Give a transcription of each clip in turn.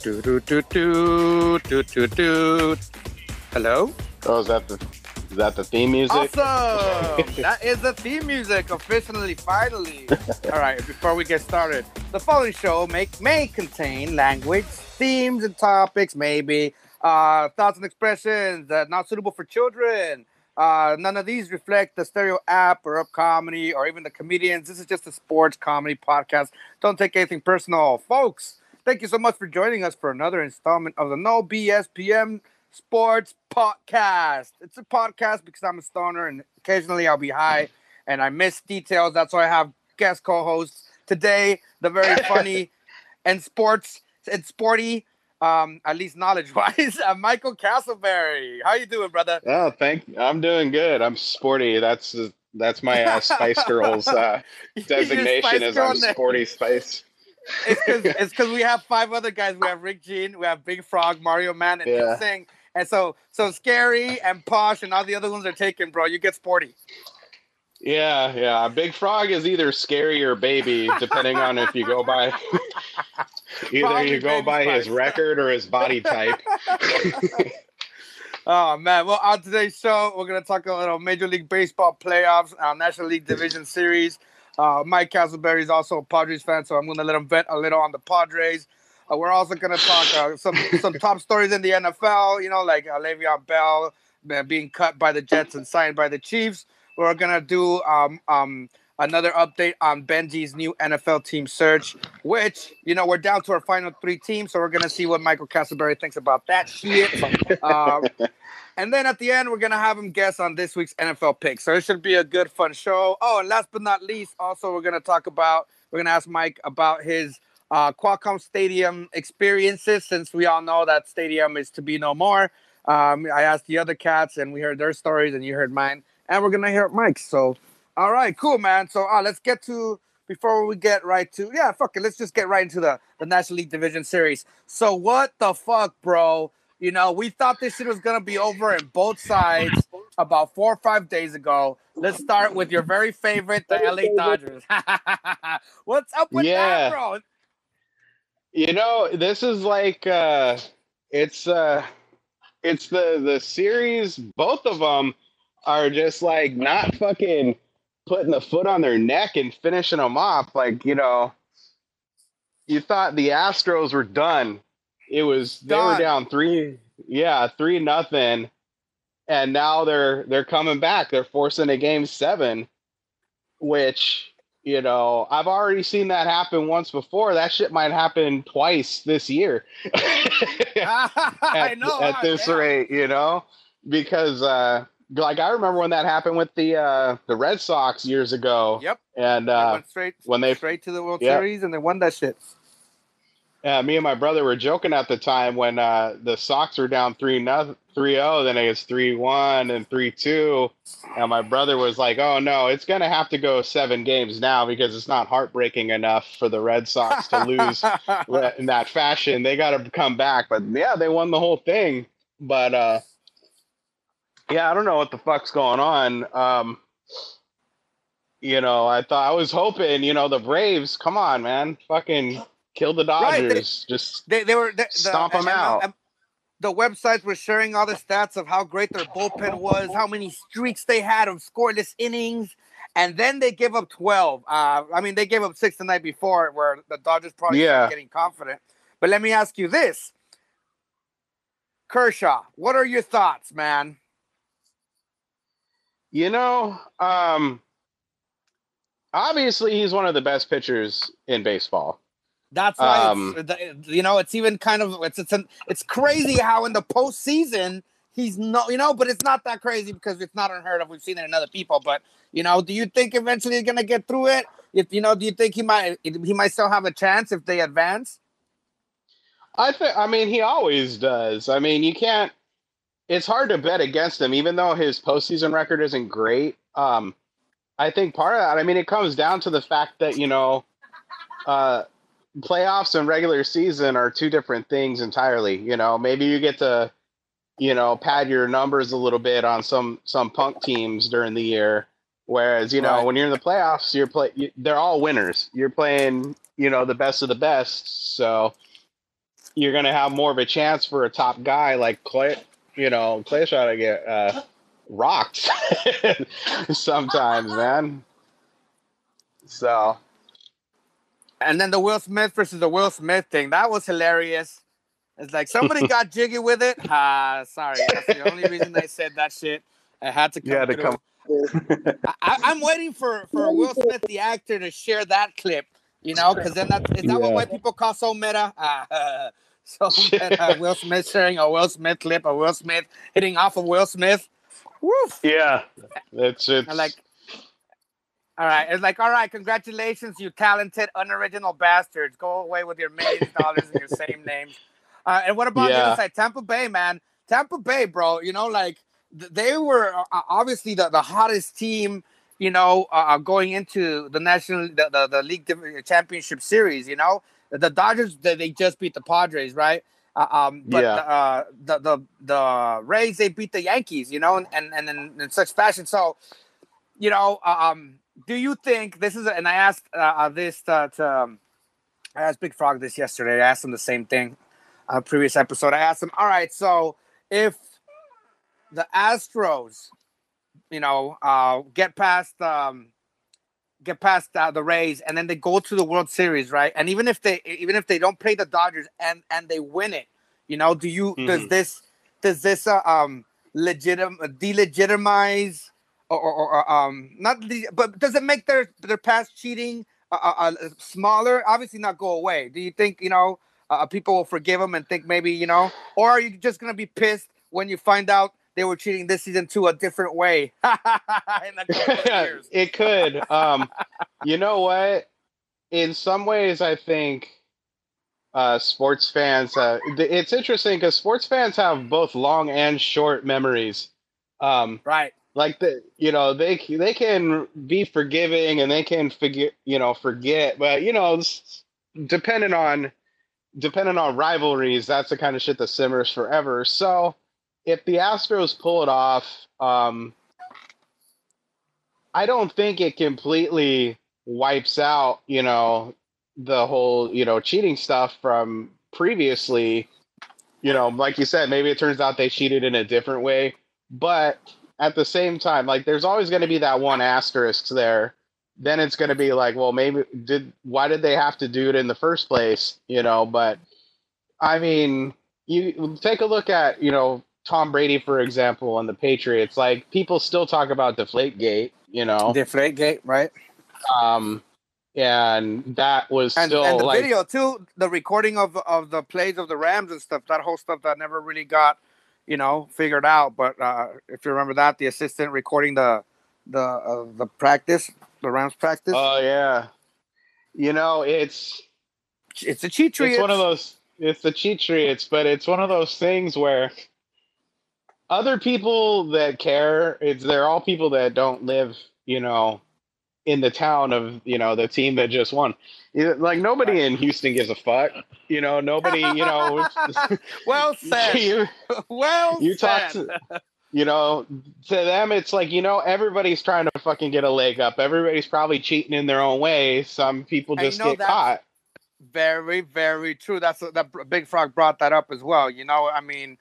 Do do do do do do do. Hello? Oh, is that the theme music? Awesome! That is the theme music, officially, finally. All right, before we get started, the following show may contain language, themes, and topics, maybe thoughts and expressions that are not suitable for children. None of these reflect the Stereo app or UpComedy or even the comedians. This is just a sports comedy podcast. Don't take anything personal. Folks, thank you so much for joining us for another installment of the No BSPN Sports Podcast. It's a podcast because I'm a stoner and occasionally I'll be high and I miss details. That's why I have guest co-hosts today. The very funny and sports and sporty, at least knowledge-wise, Michael Castleberry. How you doing, brother? Oh, I'm doing good. I'm sporty. That's my Spice Girls designation is I'm sporty Spice. It's because we have five other guys. We have Rick Jean, we have Big Frog, Mario Man, and Sing. And so Scary and Posh and all the other ones are taken, bro. You get sporty. Yeah. Big Frog is either Scary or Baby, depending on if you go by his record or his body type. Oh man. Well, on today's show, we're gonna talk a little Major League Baseball playoffs, our National League Division Series. Mike Castleberry is also a Padres fan, so I'm going to let him vent a little on the Padres. We're also going to talk some top stories in the NFL, you know, like Le'Veon Bell being cut by the Jets and signed by the Chiefs. We're going to do another update on Benji's new NFL team search, which, you know, we're down to our final three teams, so we're going to see what Michael Castleberry thinks about that shit. And then at the end, we're going to have him guess on this week's NFL pick. So it should be a good, fun show. Oh, and last but not least, also, we're going to ask Mike about his Qualcomm Stadium experiences, since we all know that stadium is to be no more. I asked the other cats, and we heard their stories, and you heard mine. And we're going to hear Mike's. So, all right, cool, man. So let's get to, before we get right to, let's just get right into the National League Division Series. So what the fuck, bro? You know, we thought this shit was going to be over in both sides about 4 or 5 days ago. Let's start with your very favorite, the LA Dodgers. What's up with that, bro? You know, this is like, it's the series, both of them are just like not fucking putting the foot on their neck and finishing them off. Like, you know, you thought the Astros were done. It was they were down 3-0, and now they're coming back. They're forcing a Game 7, which, you know, I've already seen that happen once before. That shit might happen twice this year. At this rate, you know, because like I remember when that happened with the Red Sox years ago. Yep, and they went straight to the World Series and they won that shit. Yeah, me and my brother were joking at the time when the Sox were down 3-0, then it was 3-1 and 3-2. And my brother was like, oh, no, it's going to have to go 7 games now because it's not heartbreaking enough for the Red Sox to lose in that fashion. They got to come back. But, yeah, they won the whole thing. But, I don't know what the fuck's going on. You know, I was hoping, you know, the Braves, come on, man, fucking – kill the Dodgers. Right. They stomp them out. The websites were sharing all the stats of how great their bullpen was, how many streaks they had of scoreless innings, and then they gave up 12. I mean, they gave up 6 the night before, where the Dodgers probably started getting confident. But let me ask you this. Kershaw, what are your thoughts, man? You know, obviously he's one of the best pitchers in baseball. That's why, you know, it's even kind of, it's crazy how in the postseason he's no, you know, but it's not that crazy because it's not unheard of. We've seen it in other people, but, you know, do you think eventually he's going to get through it? If, you know, do you think he might still have a chance if they advance? I mean, he always does. I mean, it's hard to bet against him, even though his postseason record isn't great. I think part of that, I mean, it comes down to the fact that, you know, playoffs and regular season are two different things entirely. You know, maybe you get to, you know, pad your numbers a little bit on some punk teams during the year. Whereas, you know, when you're in the playoffs, they're all winners. You're playing, you know, the best of the best. So, you're going to have more of a chance for a top guy like Clay, you know, Clay trying to get rocked sometimes, man. So. And then the Will Smith versus the Will Smith thing. That was hilarious. It's like somebody got jiggy with it. Sorry. That's the only reason they said that shit. I had to come. You had to come. I'm waiting for Will Smith, the actor, to share that clip. You know, because then that is that what white people call so meta? So meta. Will Smith sharing a Will Smith clip, a Will Smith hitting off of Will Smith. Woof. Yeah, that's it. Like, all right, it's like, all right, congratulations, you talented, unoriginal bastards. Go away with your $1 million and your same names. And what about the other side? Tampa Bay, man. Tampa Bay, bro. You know, like they were obviously the hottest team. You know, going into the national, the league championship series, you know, the Dodgers, they just beat the Padres, right? The Rays, they beat the Yankees, you know, and in such fashion. So, you know, do you think this is? And I asked I asked Big Frog this yesterday. I asked him the same thing, previous episode. I asked him, all right, so if the Astros, you know, get past the Rays, and then they go to the World Series, right? And even if they don't play the Dodgers and they win it, you know, does this delegitimize or but does it make their past cheating smaller? Obviously, not go away. Do you think, you know, people will forgive them and think maybe, you know, or are you just gonna be pissed when you find out they were cheating this season to a different way? It could. You know what? In some ways, I think sports fans, it's interesting because sports fans have both long and short memories. Right. Like, you know, they can be forgiving and they can forget. But, you know, depending on rivalries, that's the kind of shit that simmers forever. So, if the Astros pull it off, I don't think it completely wipes out, you know, the whole, you know, cheating stuff from previously. You know, like you said, maybe it turns out they cheated in a different way. But at the same time, like, there's always going to be that one asterisk there. Then it's going to be like, well, maybe why did they have to do it in the first place? You know, but I mean, you take a look at, you know, Tom Brady, for example, and the Patriots, like, people still talk about Deflategate, you know. Deflategate, right? And that was still and the like video too, the recording of the plays of the Rams and stuff, that whole stuff that never really got, you know, figured out. But if you remember that, the assistant recording the practice, the Rams practice. Oh yeah, you know, it's a cheat treat. It's one of those. It's the cheat treats, but it's one of those things where other people that care, they're all people that don't live, you know, in the town of, you know, the team that just won. Like, nobody in Houston gives a fuck. You know, nobody, you know. Well said. You talk to, you know, to them, it's like, you know, everybody's trying to fucking get a leg up. Everybody's probably cheating in their own way. Some people just get caught. Very, very true. That's that Big Frog brought that up as well. You know, I mean,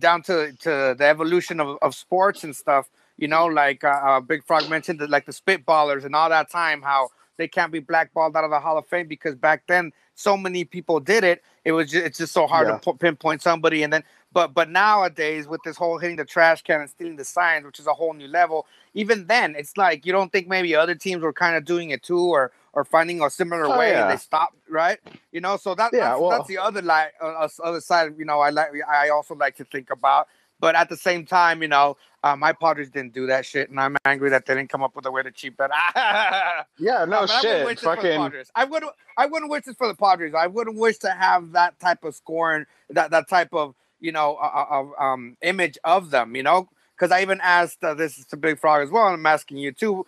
down to the evolution of sports and stuff, you know, like Big Frog mentioned, that, like, the spitballers and all that time, how they can't be blackballed out of the Hall of Fame because back then so many people did it. It's just so hard to pinpoint somebody. And then, but nowadays with this whole hitting the trash can and stealing the signs, which is a whole new level. Even then, it's like, you don't think maybe other teams were kind of doing it too, or finding a similar way, and they stopped, right? You know, so that's the other side. You know, I also like to think about, but at the same time, you know, my Padres didn't do that shit, and I'm angry that they didn't come up with a way to cheat better. Yeah, no shit, fucking. I wouldn't wish this for the Padres. I wouldn't wish to have that type of scoring, that type of, you know, image of them. You know, because I even asked this to Big Frog as well, and I'm asking you too.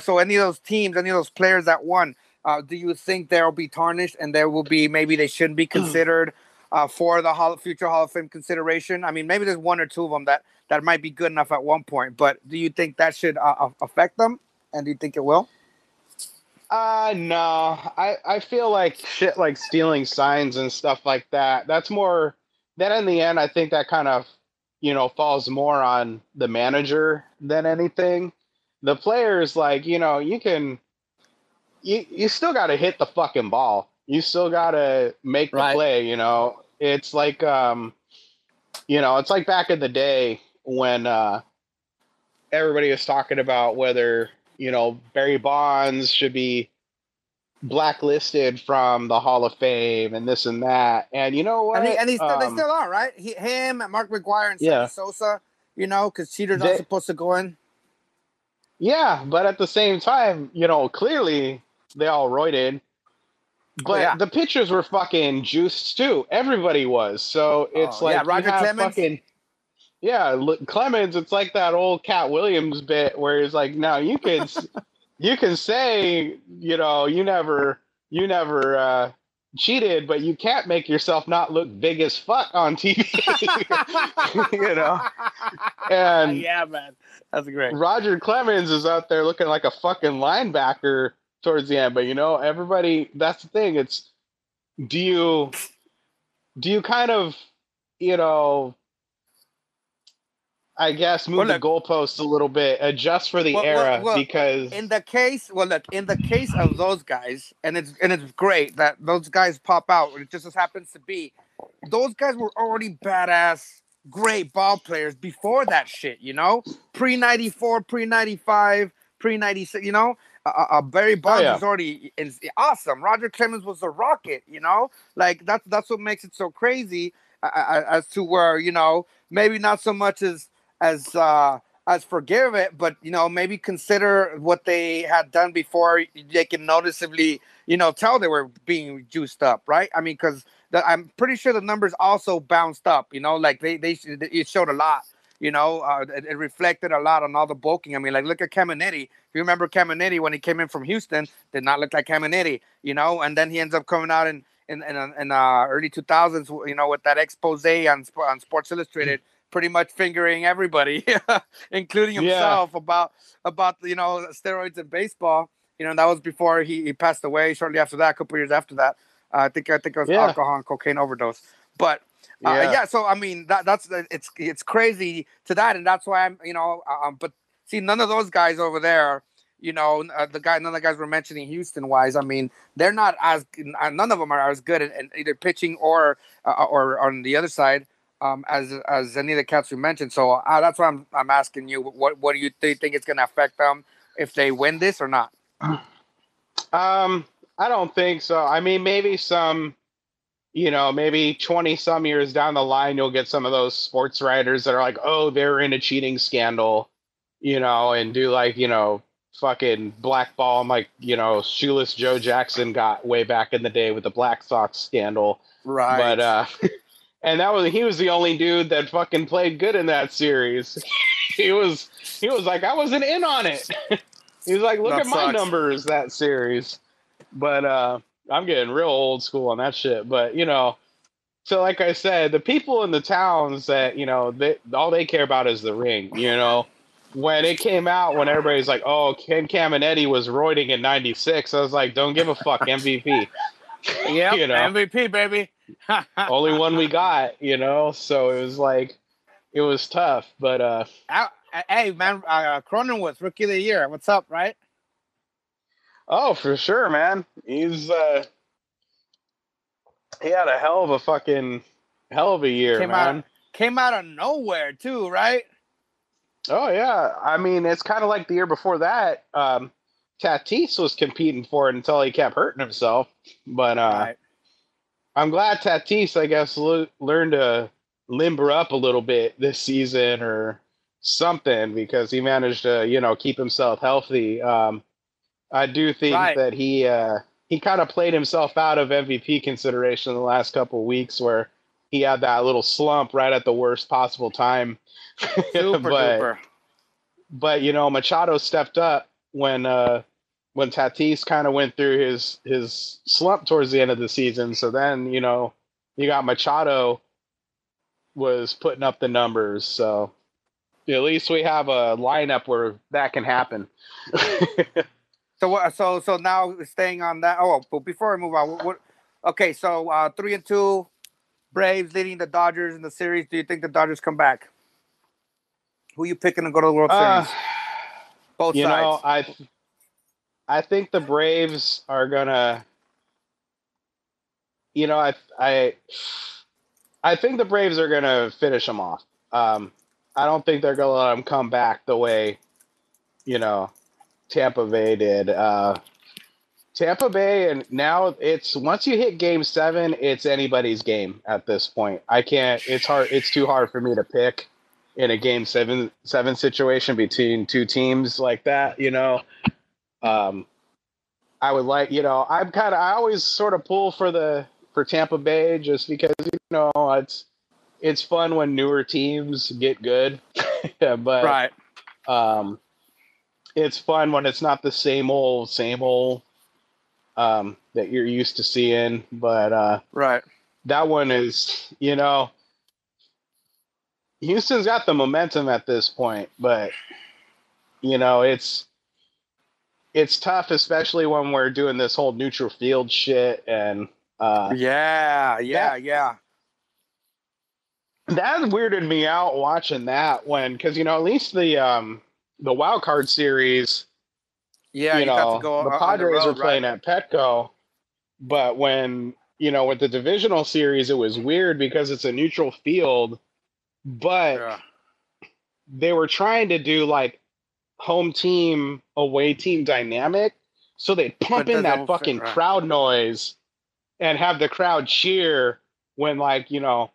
So any of those teams, any of those players that won, do you think they'll be tarnished and there will be, maybe they shouldn't be considered for the future Hall of Fame consideration? I mean, maybe there's one or two of them that might be good enough at one point, but do you think that should affect them? And do you think it will? No. I feel like shit like stealing signs and stuff like that. That's more... Then in the end, I think that kind of, you know, falls more on the manager than anything. The players, like, you know, you can... You still got to hit the fucking ball. You still got to make the play, you know? It's like, you know, it's like back in the day when everybody was talking about whether, you know, Barry Bonds should be blacklisted from the Hall of Fame and this and that. And you know what? And they still are, right? Him and Mark McGwire and Sosa, you know, because cheaters aren't supposed to go in. Yeah, but at the same time, you know, clearly they all roided. But the pitchers were fucking juiced too. Everybody was. So it's like Roger Clemens. Clemens. It's like that old Cat Williams bit where he's like, "No, you can, you can say, you know, you never cheated, but you can't make yourself not look big as fuck on TV." You know. And yeah, man, that's great. Roger Clemens is out there looking like a fucking linebacker towards the end, but you know, everybody, that's the thing. It's, do you kind of, you know, I guess move the goalposts a little bit, adjust for the era, because in the case of those guys, and it's great that those guys pop out. It just happens to be those guys were already badass, great ball players before that shit, you know, pre-94, pre-95, pre-96, you know. Barry Bonds was already awesome. Roger Clemens was a rocket, you know? Like, that's what makes it so crazy as to where, you know, maybe not so much as forgive it, but, you know, maybe consider what they had done before. They can noticeably, you know, tell they were being juiced up, right? I mean, because I'm pretty sure the numbers also bounced up, you know? Like, it showed a lot. You know, it reflected a lot on all the bulking. I mean, like, look at Caminiti. If you remember Caminiti, when he came in from Houston, did not look like Caminiti, you know? And then he ends up coming out in early 2000s, you know, with that expose on Sports Illustrated, pretty much fingering everybody, including himself, about, you know, steroids and baseball. You know, and that was before he passed away shortly after that, a couple years after that. I think it was alcohol and cocaine overdose. But... so I mean that's crazy to that, and that's why I'm, you know, but see, none of those guys over there, you know, none of the guys we're mentioning Houston wise, I mean, they're not as, none of them are as good in either pitching or on the other side as any of the cats we mentioned. So that's why I'm asking you, what do you think it's going to affect them if they win this or not? I don't think so. I mean, maybe some. You know, maybe 20-some years down the line, you'll get some of those sports writers that are like, oh, they're in a cheating scandal, you know, and do like, you know, fucking blackball. I'm like, you know, Shoeless Joe Jackson got way back in the day with the Black Sox scandal. Right. But, and he was the only dude that fucking played good in that series. He was like, I wasn't in on it. He was like, look at my numbers that series. But, I'm getting real old school on that shit, but you know, so like I said, the people in the towns that, you know, all they care about is the ring, you know. When it came out, when everybody's like, oh, Ken Caminiti was roiding in 96, I was like, don't give a fuck, MVP. Yeah, you know? MVP, baby. Only one we got, you know, so it was like, it was tough, but hey, man, Cronenworth, Rookie of the Year, what's up, right? Oh, for sure, man. He's he had a hell of a year. Came out of nowhere too, right? Oh yeah. I mean, it's kind of like the year before that. Tatis was competing for it until he kept hurting himself. But I'm glad Tatis, I guess, learned to limber up a little bit this season or something, because he managed to, you know, keep himself healthy. I do think that he kind of played himself out of MVP consideration in the last couple of weeks, where he had that little slump right at the worst possible time. But you know, Machado stepped up when Tatis kind of went through his slump towards the end of the season. So then, you know, you got Machado was putting up the numbers. So at least we have a lineup where that can happen. So now staying on that. Oh, but before I move on, okay. So 3-2, Braves leading the Dodgers in the series. Do you think the Dodgers come back? Who you picking to go to the World Series? Both sides. You know, I think the Braves are gonna. You know, I think the Braves are gonna finish them off. I don't think they're gonna let them come back the way, you know, Tampa Bay did. Tampa Bay, and now it's once you hit Game 7, it's anybody's game at this point. I can't. It's hard. It's too hard for me to pick in a Game 7 situation between two teams like that. You know, I would like. You know, I'm kind of. I always sort of pull for Tampa Bay just because, you know, it's fun when newer teams get good, but right. It's fun when it's not the same old that you're used to seeing, but right, that one is, you know, Houston's got the momentum at this point, but you know, it's tough, especially when we're doing this whole neutral field shit, and that weirded me out watching that one, because you know, at least the wild card series, yeah, you know, to go the Padres were playing right at Petco, but when, you know, with the divisional series, it was weird because it's a neutral field, but they were trying to do like home team, away team dynamic. So they pump in that fucking crowd noise and have the crowd cheer when, like, you know,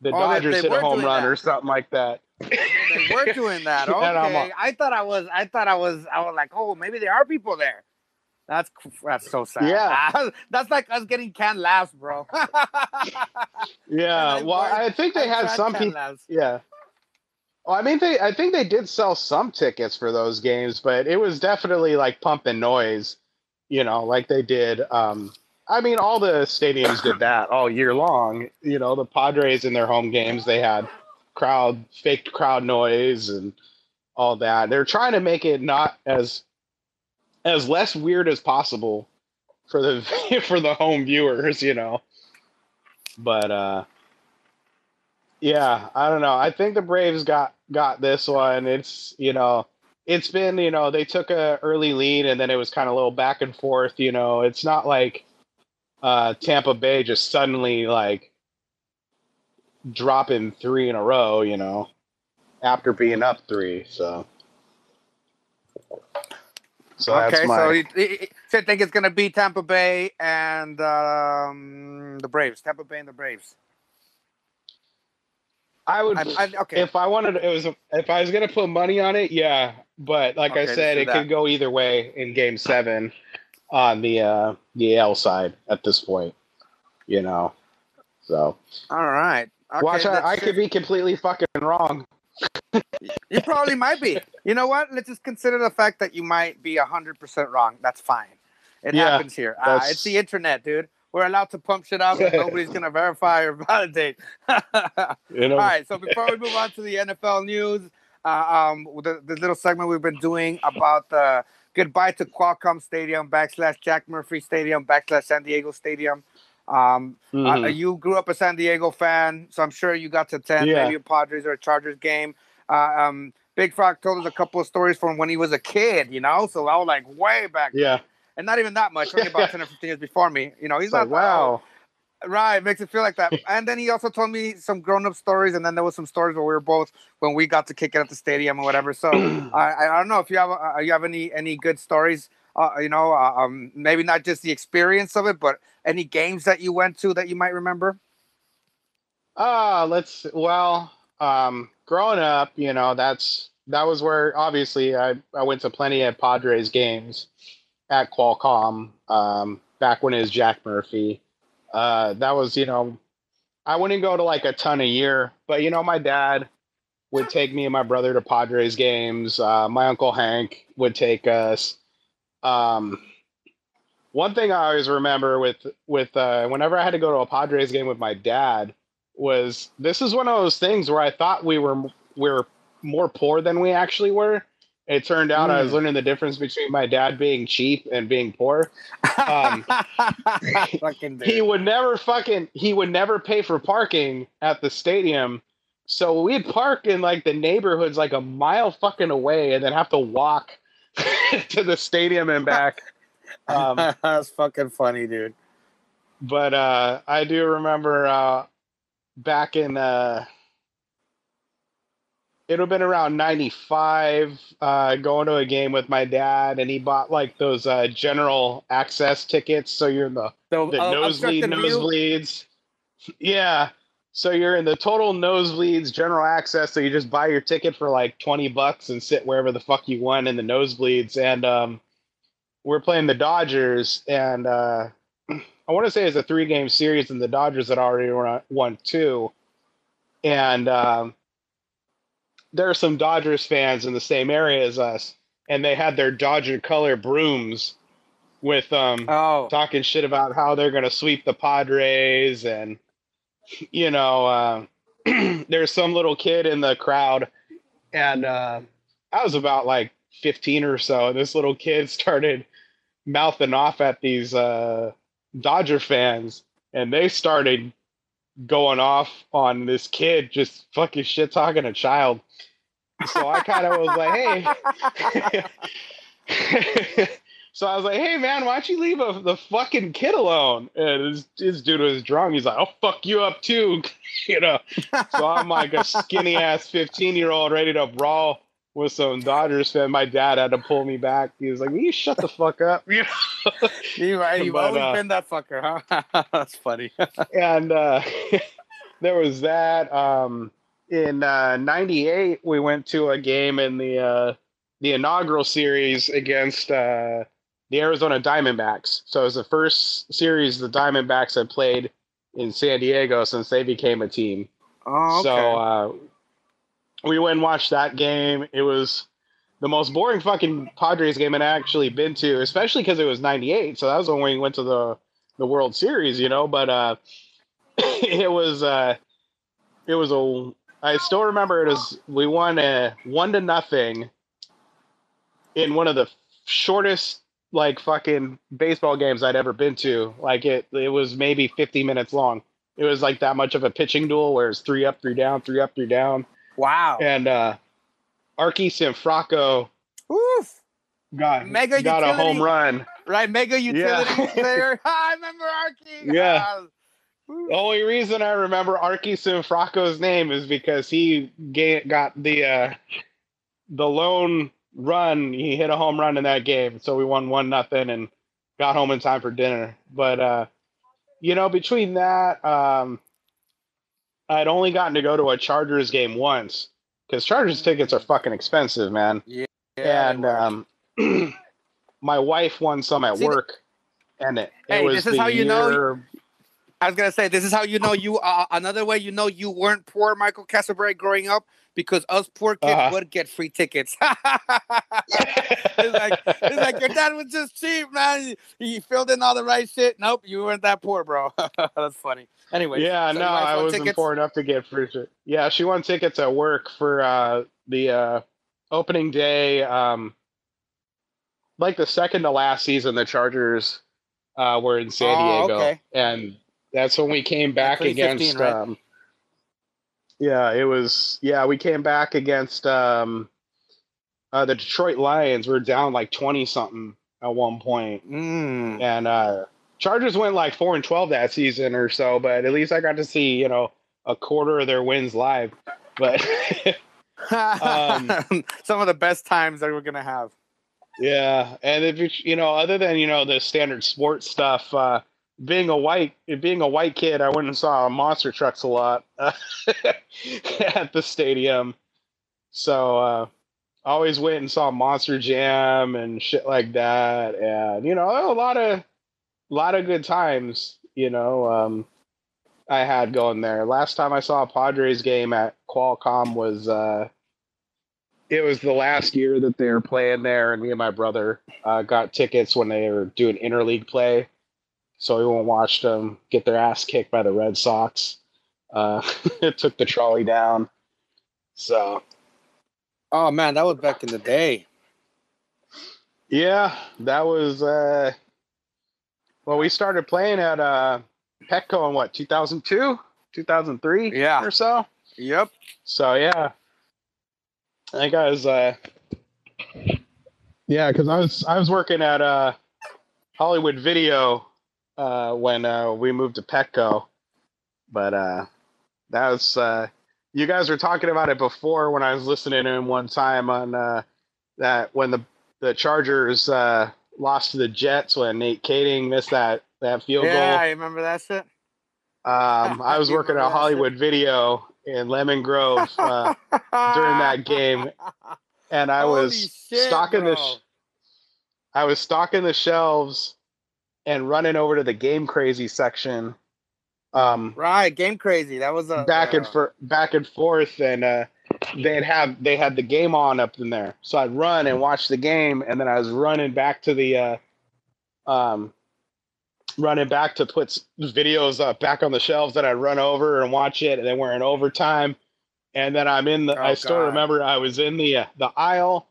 the Dodgers hit a home run or something like that. They were doing that. Okay, I was like, oh, maybe there are people there. That's so sad. Yeah, that's like us getting canned laughs, bro. Yeah, well, I think they had some people. Yeah, well, I mean, I think they did sell some tickets for those games, but it was definitely like pumping noise. You know, like they did. I mean, all the stadiums did that all year long. You know, the Padres in their home games, they had fake crowd noise and all that. They're trying to make it not as less weird as possible for the home viewers, you know. But yeah, I don't know. I think the Braves got this one. It's, you know, it's been, you know, they took a early lead and then it was kind of a little back and forth, you know. It's not like Tampa Bay just suddenly like dropping 3 in a row, you know, after being up 3. So okay, that's my... so you think it's going to be Tampa Bay and the Braves. Tampa Bay and the Braves. I would, if I wanted, if I was going to put money on it, yeah. But like I said, it could go either way in Game 7 on the AL side at this point, you know. So all right. Okay, watch out. I could be completely fucking wrong. You probably might be. You know what? Let's just consider the fact that you might be 100% wrong. That's fine. It happens here. It's the internet, dude. We're allowed to pump shit up and nobody's going to verify or validate. You know? All right. So before we move on to the NFL news, the little segment we've been doing about the goodbye to Qualcomm Stadium / Jack Murphy Stadium / San Diego Stadium. You grew up a San Diego fan, so I'm sure you got to attend maybe a Padres or a Chargers game. Big Frog told us a couple of stories from when he was a kid, you know, so I was like way back then. And not even that much, only about 10 or 15 years before me, you know. He's like, wow. Right, makes it feel like that. And then he also told me some grown-up stories, and then there was some stories where we were both, when we got to kick it at the stadium or whatever. So I don't know if you have any good stories. You know, maybe not just the experience of it, but any games that you went to that you might remember? Growing up, you know, that was where obviously I went to plenty of Padres games at Qualcomm, back when it was Jack Murphy. That was, you know, I wouldn't go to like a ton a year, but you know, my dad would take me and my brother to Padres games. My uncle Hank would take us. One thing I always remember with whenever I had to go to a Padres game with my dad was, this is one of those things where I thought we were more poor than we actually were. It turned out I was learning the difference between my dad being cheap and being poor. He would never pay for parking at the stadium. So we'd park in like the neighborhoods like a mile fucking away and then have to walk to the stadium and back. That's fucking funny, dude. But I do remember back in it would have been around 95, going to a game with my dad, and he bought like those general access tickets. So you're in the nosebleeds. Yeah. So you're in the total nosebleeds, general access. So you just buy your ticket for like $20 and sit wherever the fuck you want in the nosebleeds. And we're playing the Dodgers, and I want to say it's a 3-game series, and the Dodgers had already won 2. And there are some Dodgers fans in the same area as us, and they had their Dodger color brooms with talking shit about how they're going to sweep the Padres. And, you know, there's some little kid in the crowd, and I was about like 15 or so. And this little kid started mouthing off at these Dodger fans, and they started going off on this kid, just fucking shit talking a child. So I kind of was like, hey. So I was like, hey, man, why don't you leave the fucking kid alone? And this dude was drunk. He's like, I'll fuck you up, too. You know, so I'm like a skinny ass 15-year-old ready to brawl with some Dodgers fan. My dad had to pull me back. He was like, will you shut the fuck up? You know? You've always been that fucker, huh? That's funny. And there was that. In 98, we went to a game in the inaugural series against the Arizona Diamondbacks. So it was the first series the Diamondbacks had played in San Diego since they became a team. Oh, okay. So, we went and watched that game. It was the most boring fucking Padres game I'd actually been to, especially because it was 98. So that was when we went to the World Series, you know. But I still remember it was, we won 1-0 in one of the shortest like fucking baseball games I'd ever been to. Like it was maybe 50 minutes long. It was like that much of a pitching duel where it's 3 up, 3 down, 3 up, 3 down. Wow. And Archi Cianfrocco got a home run. Right, mega utility player. I remember Archie. Yeah. The only reason I remember Archi Cianfrocco's name is because he got the lone run. He hit a home run in that game. So we won 1-0 and got home in time for dinner. But, you know, between that, I'd only gotten to go to a Chargers game once because Chargers tickets are fucking expensive, man. Yeah. And my wife won some at work, and this is how you know you are. Another way you know you weren't poor, Michael Castleberry, growing up, because us poor kids would get free tickets. it's like your dad was just cheap, man. He filled in all the right shit. Nope, you weren't that poor, bro. That's funny. Anyway, yeah, so no, I wasn't poor enough to get free shit. Yeah, she won tickets at work for the opening day, like the second to last season. The Chargers were in San Diego, okay. And that's when we came back against, right? We came back against the Detroit Lions. We were down like 20-something at one point. And Chargers went like 4-12 that season or so, but at least I got to see, you know, a quarter of their wins live. But some of the best times that we're going to have. Yeah. And if you know, other than, you know, the standard sports stuff, being a white kid, I went and saw monster trucks a lot at the stadium. So I always went and saw Monster Jam and shit like that, and you know, a lot of good times. You know, I had going there. Last time I saw a Padres game at Qualcomm was it was the last year that they were playing there, and me and my brother got tickets when they were doing interleague play. So we went and watched them get their ass kicked by the Red Sox. It took the trolley down. So, oh man, that was back in the day. Yeah, that was, well, we started playing at Petco in what, 2002, 2003 or so? Yep. So, yeah. I think I was, because I was working at Hollywood Video when we moved to Petco. But that was, you guys were talking about it before when I was listening to him one time on that when the Chargers lost to the Jets when Nate Kaeding missed that field goal. Yeah, I remember that shit. I was working at Hollywood Video in Lemon Grove during that game, and I was stocking the shelves and running over to the Game Crazy section. Right, Game Crazy. That was a back and forth, and they had the game on up in there. So I'd run and watch the game, and then I was running back to the put videos up back on the shelves that I'd run over and watch it, and then we're in overtime. And then I'm in the remember I was in the aisle.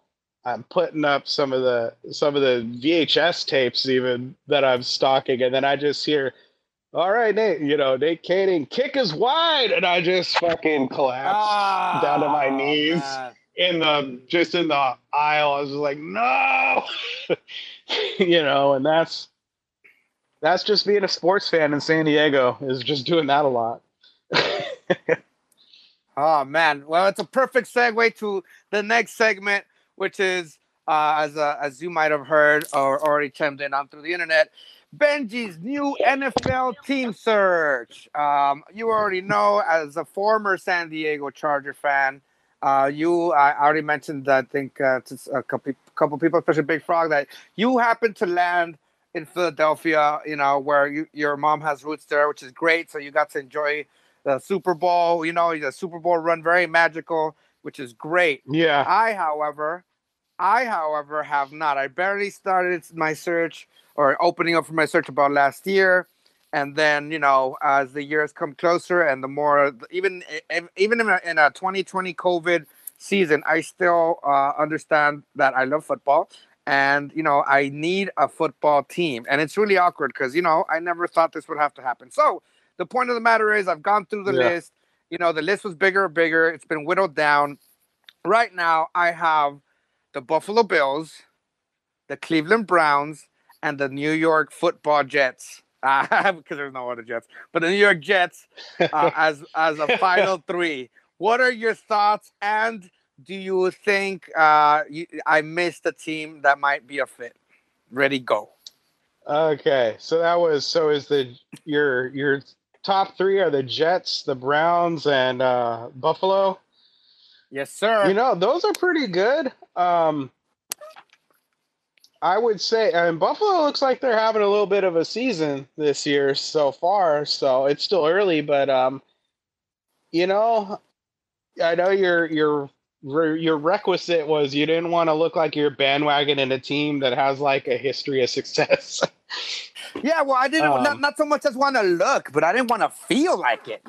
I'm putting up some of the VHS tapes even that I'm stocking, and then I just hear, "All right, Nate, Nate Kaeding, kick is wide," and I just fucking collapsed down to my knees in the aisle. I was just like, "No," and that's just being a sports fan in San Diego, is just doing that a lot. Oh man, well, it's a perfect segue to the next segment, which is as you might have heard or already chimed in on through the internet, Benji's new NFL team search. You already know, as a former San Diego Charger fan, I already mentioned, I think, to a couple people, especially Big Frog, that you happened to land in Philadelphia, where your mom has roots there, which is great. So you got to enjoy the Super Bowl, the Super Bowl run, very magical, which is great. Yeah. I, however, have not. I barely started my search, or opening up for my search, about last year. And then, as the years come closer and the more, even in a 2020 COVID season, I still understand that I love football, and, I need a football team. And it's really awkward because, I never thought this would have to happen. So the point of the matter is, I've gone through the list. The list was bigger and bigger. It's been whittled down. Right now, I have the Buffalo Bills, the Cleveland Browns, and the New York Football Jets, because there's no other Jets, but the New York Jets as a final three. What are your thoughts, and do you think I missed a team that might be a fit? Ready, go. Okay, so that was is your top three are the Jets, the Browns, and Buffalo? Yes, sir. Those are pretty good. I would say, Buffalo looks like they're having a little bit of a season this year so far, so it's still early, but I know your requisite was you didn't want to look like you're bandwagoning a team that has like a history of success. Yeah, well, I didn't not so much as want to look, but I didn't want to feel like it.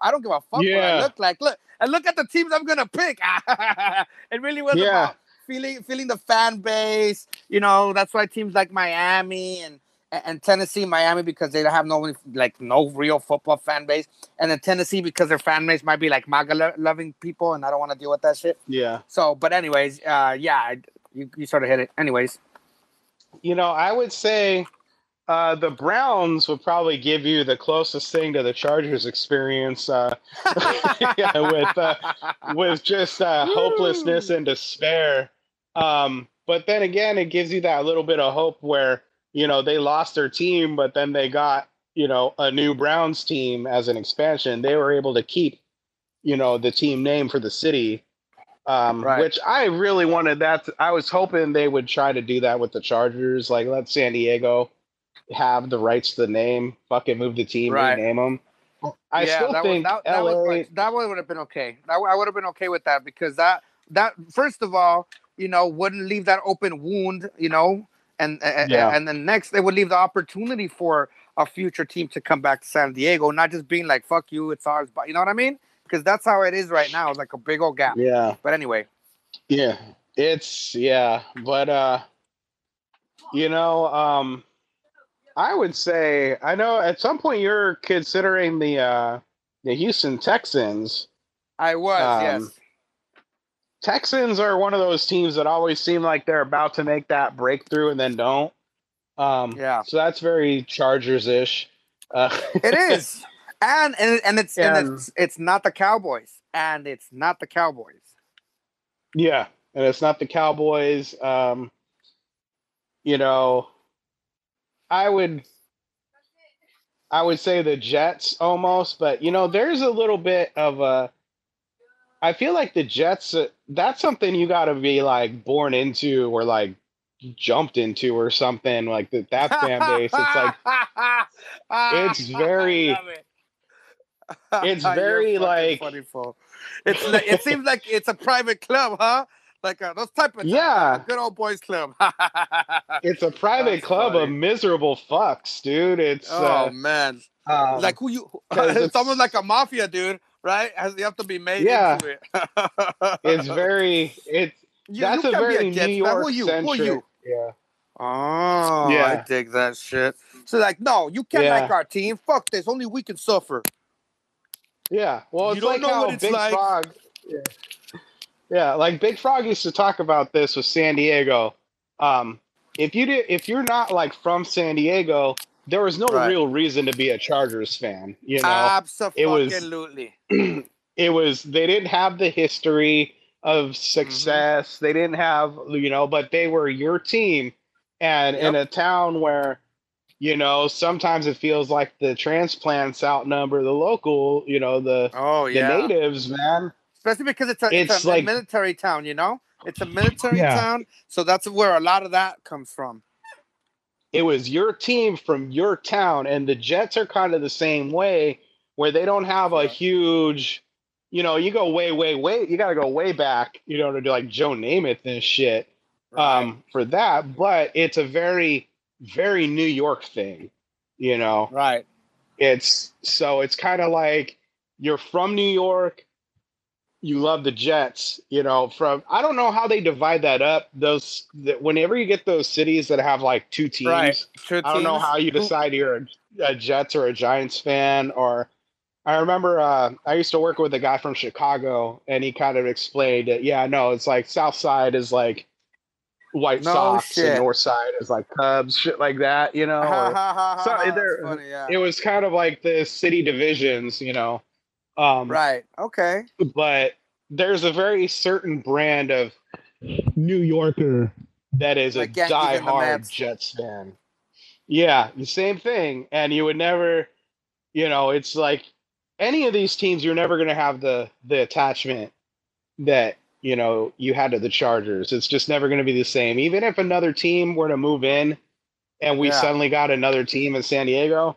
I don't give a fuck what I look like. Look, and look at the teams I'm gonna pick. It really was about feeling the fan base, that's why teams like Miami and Tennessee, Miami because they have no real football fan base, and then Tennessee because their fan base might be like MAGA loving people, and I don't want to deal with that shit. Yeah. So, but anyways, you sort of hit it. Anyways, I would say the Browns would probably give you the closest thing to the Chargers experience, with just hopelessness and despair. But then again, it gives you that little bit of hope where, they lost their team, but then they got, a new Browns team as an expansion. They were able to keep, the team name for the city, which I really wanted that. I was hoping they would try to do that with the Chargers. Like, let San Diego have the rights to the name, fucking move the team, rename them. I still think that would have been okay. I would have been okay with that because that first of all, wouldn't leave that open wound, and then next they would leave the opportunity for a future team to come back to San Diego, not just being like, fuck you, it's ours, but you know what I mean? Because that's how it is right now. It's like a big old gap. Yeah. But anyway. Yeah. But You know, I would say, I know at some point you're considering the Houston Texans. I was, yes. Texans are one of those teams that always seem like they're about to make that breakthrough and then don't. Yeah. So that's very Chargers-ish. It is. And it's not the Cowboys. And it's not the Cowboys. Yeah. And it's not the Cowboys. You know, I would say the Jets almost, but you know, there's a little bit of a, I feel like the Jets, that's something you got to be like born into or like jumped into or something like that fan base. It's like, it's very like, it seems like it's a private club, huh? Like those type of good old boys club. It's a private club funny. Of miserable fucks, dude. It's man, like who you? It's almost like a mafia, dude. Right? You have to be made into it. It's very. It's that's a very New York centric. Yeah. Oh, yeah. I dig that shit. So like, no, you can't like our team. Fuck this. Only we can suffer. Yeah. Well, it's you don't like know how what it's Big like. Frog. Yeah. Yeah, like Big Frog used to talk about this with San Diego. If you're not like from San Diego, there was no real reason to be a Chargers fan. You know, absolutely. It was they didn't have the history of success. Mm-hmm. They didn't have but they were your team, and in a town where, you know, sometimes it feels like the transplants outnumber the local. You know, the natives, man. Especially because it's like, a military town, you know? It's a military town, so that's where a lot of that comes from. It was your team from your town, and the Jets are kind of the same way, where they don't have a huge, you know, you go way, way, way, you got to go way back, you know, to do like Joe Namath and shit for that, but it's a very, very New York thing, you know? Right. So it's kind of like you're from New York, you love the Jets, you know, I don't know how they divide that up. Whenever you get those cities that have like two teams, I don't know how you decide you're a Jets or a Giants fan. Or I remember I used to work with a guy from Chicago, and he kind of explained that, it's like South Side is like White Sox and North Side is like Cubs, shit like that, you know. It was kind of like the city divisions, you know. Okay. But there's a very certain brand of New Yorker that is like a diehard Jets fan. Yeah, the same thing. And you would never, you know, it's like any of these teams, you're never going to have the attachment that, you know, you had to the Chargers. It's just never going to be the same. Even if another team were to move in and we suddenly got another team in San Diego,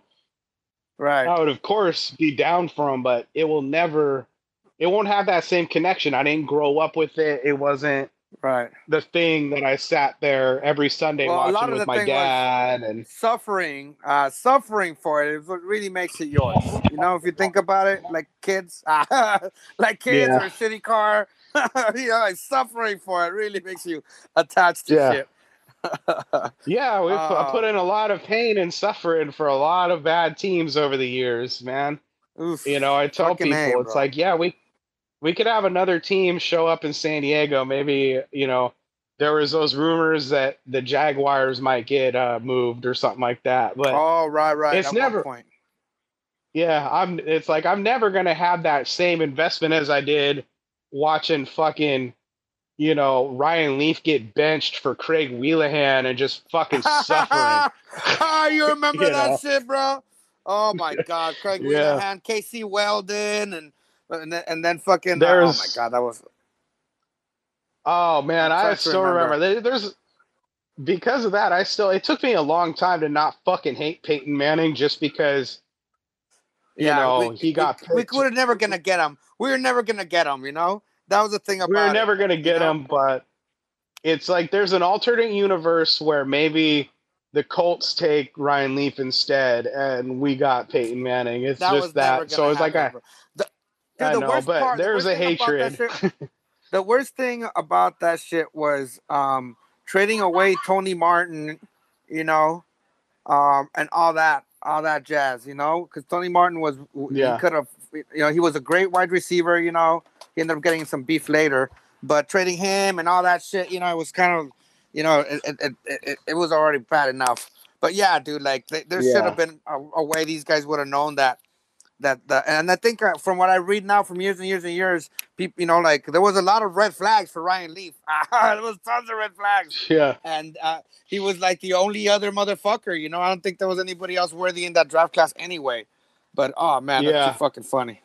right, I would of course be down for him, but it won't have that same connection. I didn't grow up with it. It wasn't the thing that I sat there every Sunday watching with my dad and suffering for it. Is what really makes it yours. You know, if you think about it, like kids or a shitty car, you know, like suffering for it really makes you attached to shit. Yeah, I put in a lot of pain and suffering for a lot of bad teams over the years, man. Oof, you know, I tell people, it's like, we could have another team show up in San Diego. Maybe, you know, there was those rumors that the Jaguars might get moved or something like that. But it's never. Yeah, it's like I'm never gonna have that same investment as I did watching fucking, you know, Ryan Leaf get benched for Craig Wheelahan and just fucking suffering. Oh, you remember that shit, bro? Oh my God, Craig Wheelahan, Casey Weldon, and then fucking. Oh my God, that was. Oh man, I still remember. Because of that, it took me a long time to not fucking hate Peyton Manning just because. He got. We were never gonna get him. We were never gonna get him. You know. That was the thing about we're never going to get him, but it's like there's an alternate universe where maybe the Colts take Ryan Leaf instead, and we got Peyton Manning. It's that just that. So it's like there's a hatred. The worst thing about that shit was trading away Tony Martin you know, and all that jazz, you know, because Tony Martin was, he could have, you know, he was a great wide receiver, you know, he ended up getting some beef later, but trading him and all that shit, you know, it was kind of, you know, it was already bad enough. But yeah, dude, like there should have been a way these guys would have known that. And I think from what I read now, from years and years and years, people, you know, like there was a lot of red flags for Ryan Leaf. There was tons of red flags. Yeah, and he was like the only other motherfucker. You know, I don't think there was anybody else worthy in that draft class anyway. But oh man, that's too fucking funny.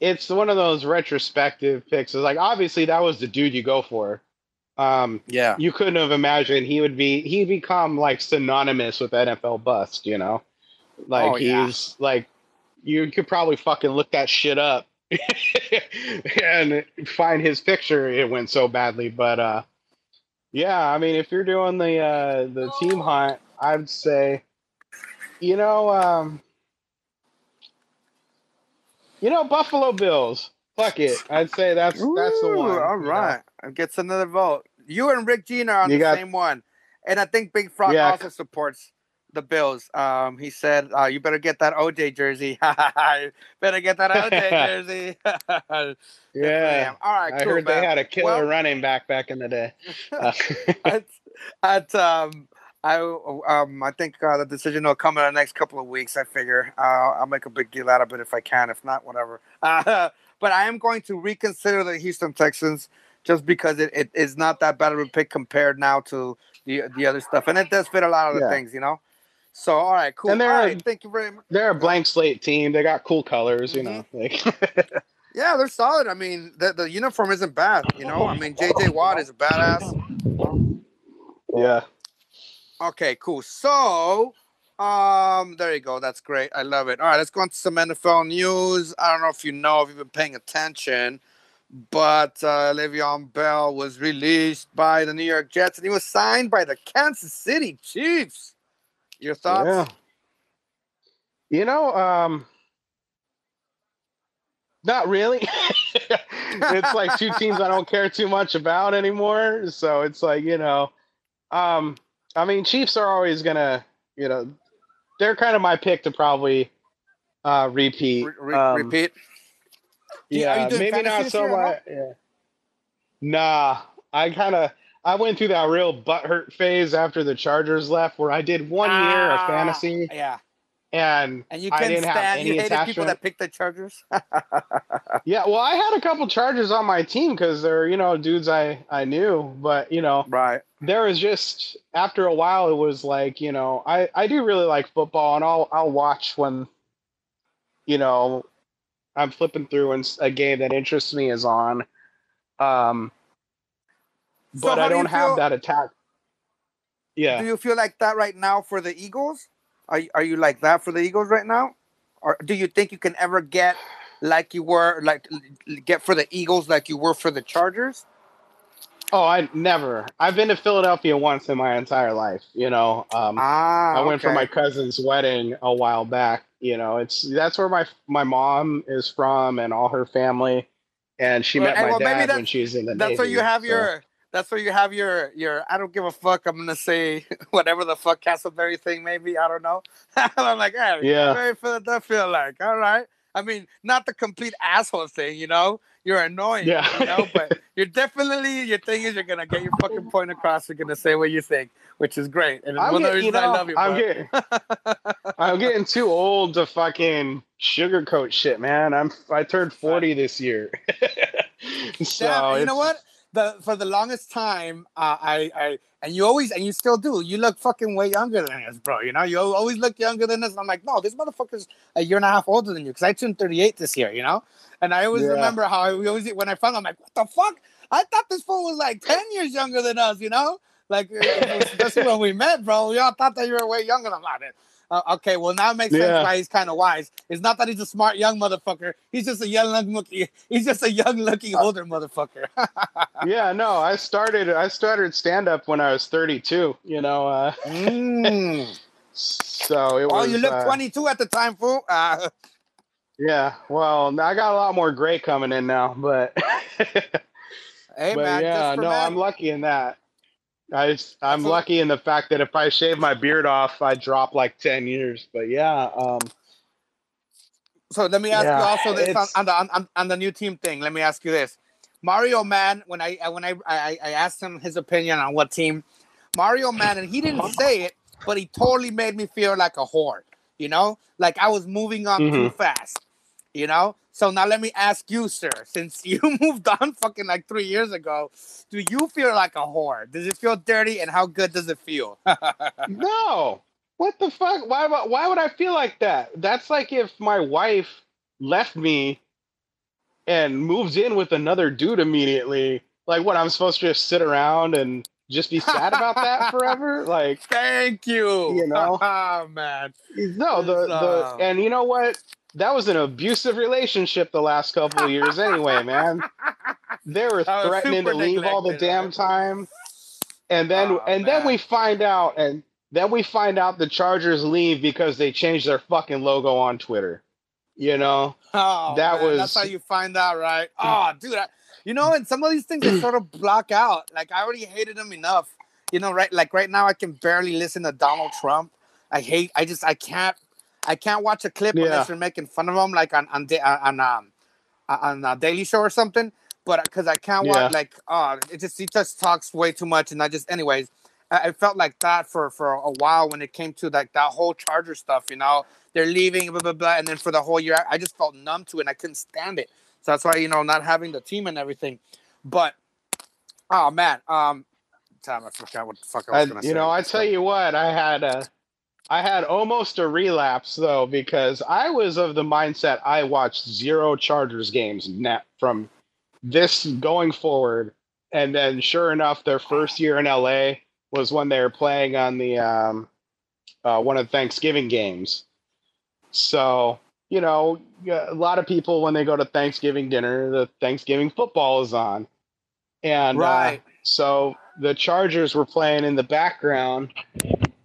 It's one of those retrospective picks. It's like obviously that was the dude you go for. You couldn't have imagined he'd become like synonymous with NFL bust. You know, like he's like. You could probably fucking look that shit up and find his picture. It went so badly, but I mean, if you're doing the team hunt, I would say, Buffalo Bills. Fuck it, I'd say that's the one. All right, gets another vote. You and Rick Jean are on the same one, and I think Big Frog also supports the Bills. He said, you better get that OJ jersey. Better get that OJ jersey. Yeah. All right, cool, I heard man. They had a killer running back in the day. I think the decision will come in the next couple of weeks, I figure. I'll make a big deal out of it if I can. If not, whatever. But I am going to reconsider the Houston Texans just because it is not that bad of a pick compared now to the other stuff. And it does fit a lot of the things, you know? So, all right, cool. And thank you very much. They're a blank slate team. They got cool colors, you know. Like. Yeah, they're solid. I mean, the uniform isn't bad, you know. I mean, J.J. Watt is a badass. Yeah. Okay, cool. So, there you go. That's great. I love it. All right, let's go on to some NFL news. I don't know if you've been paying attention, but Le'Veon Bell was released by the New York Jets, and he was signed by the Kansas City Chiefs. Your thoughts? Yeah. You know, not really. It's like two teams I don't care too much about anymore. So it's like, you know, I mean, Chiefs are always going to, you know, they're kind of my pick to probably repeat. Repeat? Yeah, maybe not so much. Yeah. Nah, I went through that real butthurt phase after the Chargers left, where I did 1 year of fantasy. Yeah, and you couldn't have any attachment. People that picked the Chargers. Yeah, well, I had a couple Chargers on my team because they're dudes I knew, but there was just after a while it was like I do really like football and I'll watch when I'm flipping through and a game that interests me is on. But I don't have that attack. Yeah. Do you feel like that right now for the Eagles? Are you like that for the Eagles right now? Or do you think you can ever get get for the Eagles like you were for the Chargers? Oh, I never. I've been to Philadelphia once in my entire life, I went for my cousin's wedding a while back, that's where my mom is from and all her family, and she met my dad when she was in the Navy. That's where you have That's where you have your I don't give a fuck, I'm going to say whatever the fuck Castleberry thing maybe, I don't know. I'm like, hey, very Philadelphia like, all right. I mean, not the complete asshole thing, You're annoying, but you're definitely, your thing is you're going to get your fucking point across. You're going to say what you think, which is great. And one of the reasons I love you, I'm getting too old to fucking sugarcoat shit, man. I turned 40 this year. So yeah, you know what? For the longest time, you still do. You look fucking way younger than us, bro. You always look younger than us. And I'm like, no, this motherfucker's a year and a half older than you because I turned 38 this year. And I always remember how when I found out, I'm like, what the fuck? I thought this fool was like 10 years younger than us. Like that's when we met, bro. We all thought that you were way younger than us. Okay, well now it makes sense why he's kind of wise. It's not that he's a smart young motherfucker. He's just a young looking older motherfucker. Yeah, no, I started stand up when I was 32. So it was. Oh, you looked 22 at the time, fool. Yeah, well, I got a lot more gray coming in now, but. Hey, but man, I'm lucky in that. I'm lucky in the fact that if I shave my beard off, I drop like 10 years. But yeah. So let me ask you also this on the new team thing. Let me ask you this. Mario Man, when I asked him his opinion on what team, Mario Man, and he didn't say it, but he totally made me feel like a whore, you know? Like I was moving on too fast, you know? So now let me ask you, sir, since you moved on fucking like 3 years ago, do you feel like a whore? Does it feel dirty, and how good does it feel? No. What the fuck? Why would I feel like that? That's like if my wife left me and moves in with another dude immediately. Like what, I'm supposed to just sit around and just be sad about that forever? Like, thank you. You know? Oh, man. No, the and you know what? That was an abusive relationship the last couple of years anyway, man. They were threatening to leave all the damn time. And then then we find out the Chargers leave because they changed their fucking logo on Twitter. You know? Oh, that man, was that's how you find out, right? Oh, dude, you know, and some of these things I sort of block out. Like I already hated them enough. You know, right, like right now I can barely listen to Donald Trump. I can't watch a clip unless you're making fun of him, like on a Daily Show or something. But because I can't watch, like, he just talks way too much, and anyways, I felt like that for a while when it came to like that whole Charger stuff. You know, they're leaving, blah blah blah, and then for the whole year, I just felt numb to it, and I couldn't stand it. So that's why, you know, not having the team and everything. But oh man, I forgot what the fuck I was gonna say. You know, I tell you what, I had almost a relapse, though, because I was of the mindset I watched zero Chargers games from this going forward. And then, sure enough, their first year in LA was when they were playing on the one of the Thanksgiving games. So, you know, a lot of people, when they go to Thanksgiving dinner, the Thanksgiving football is on. And so the Chargers were playing in the background.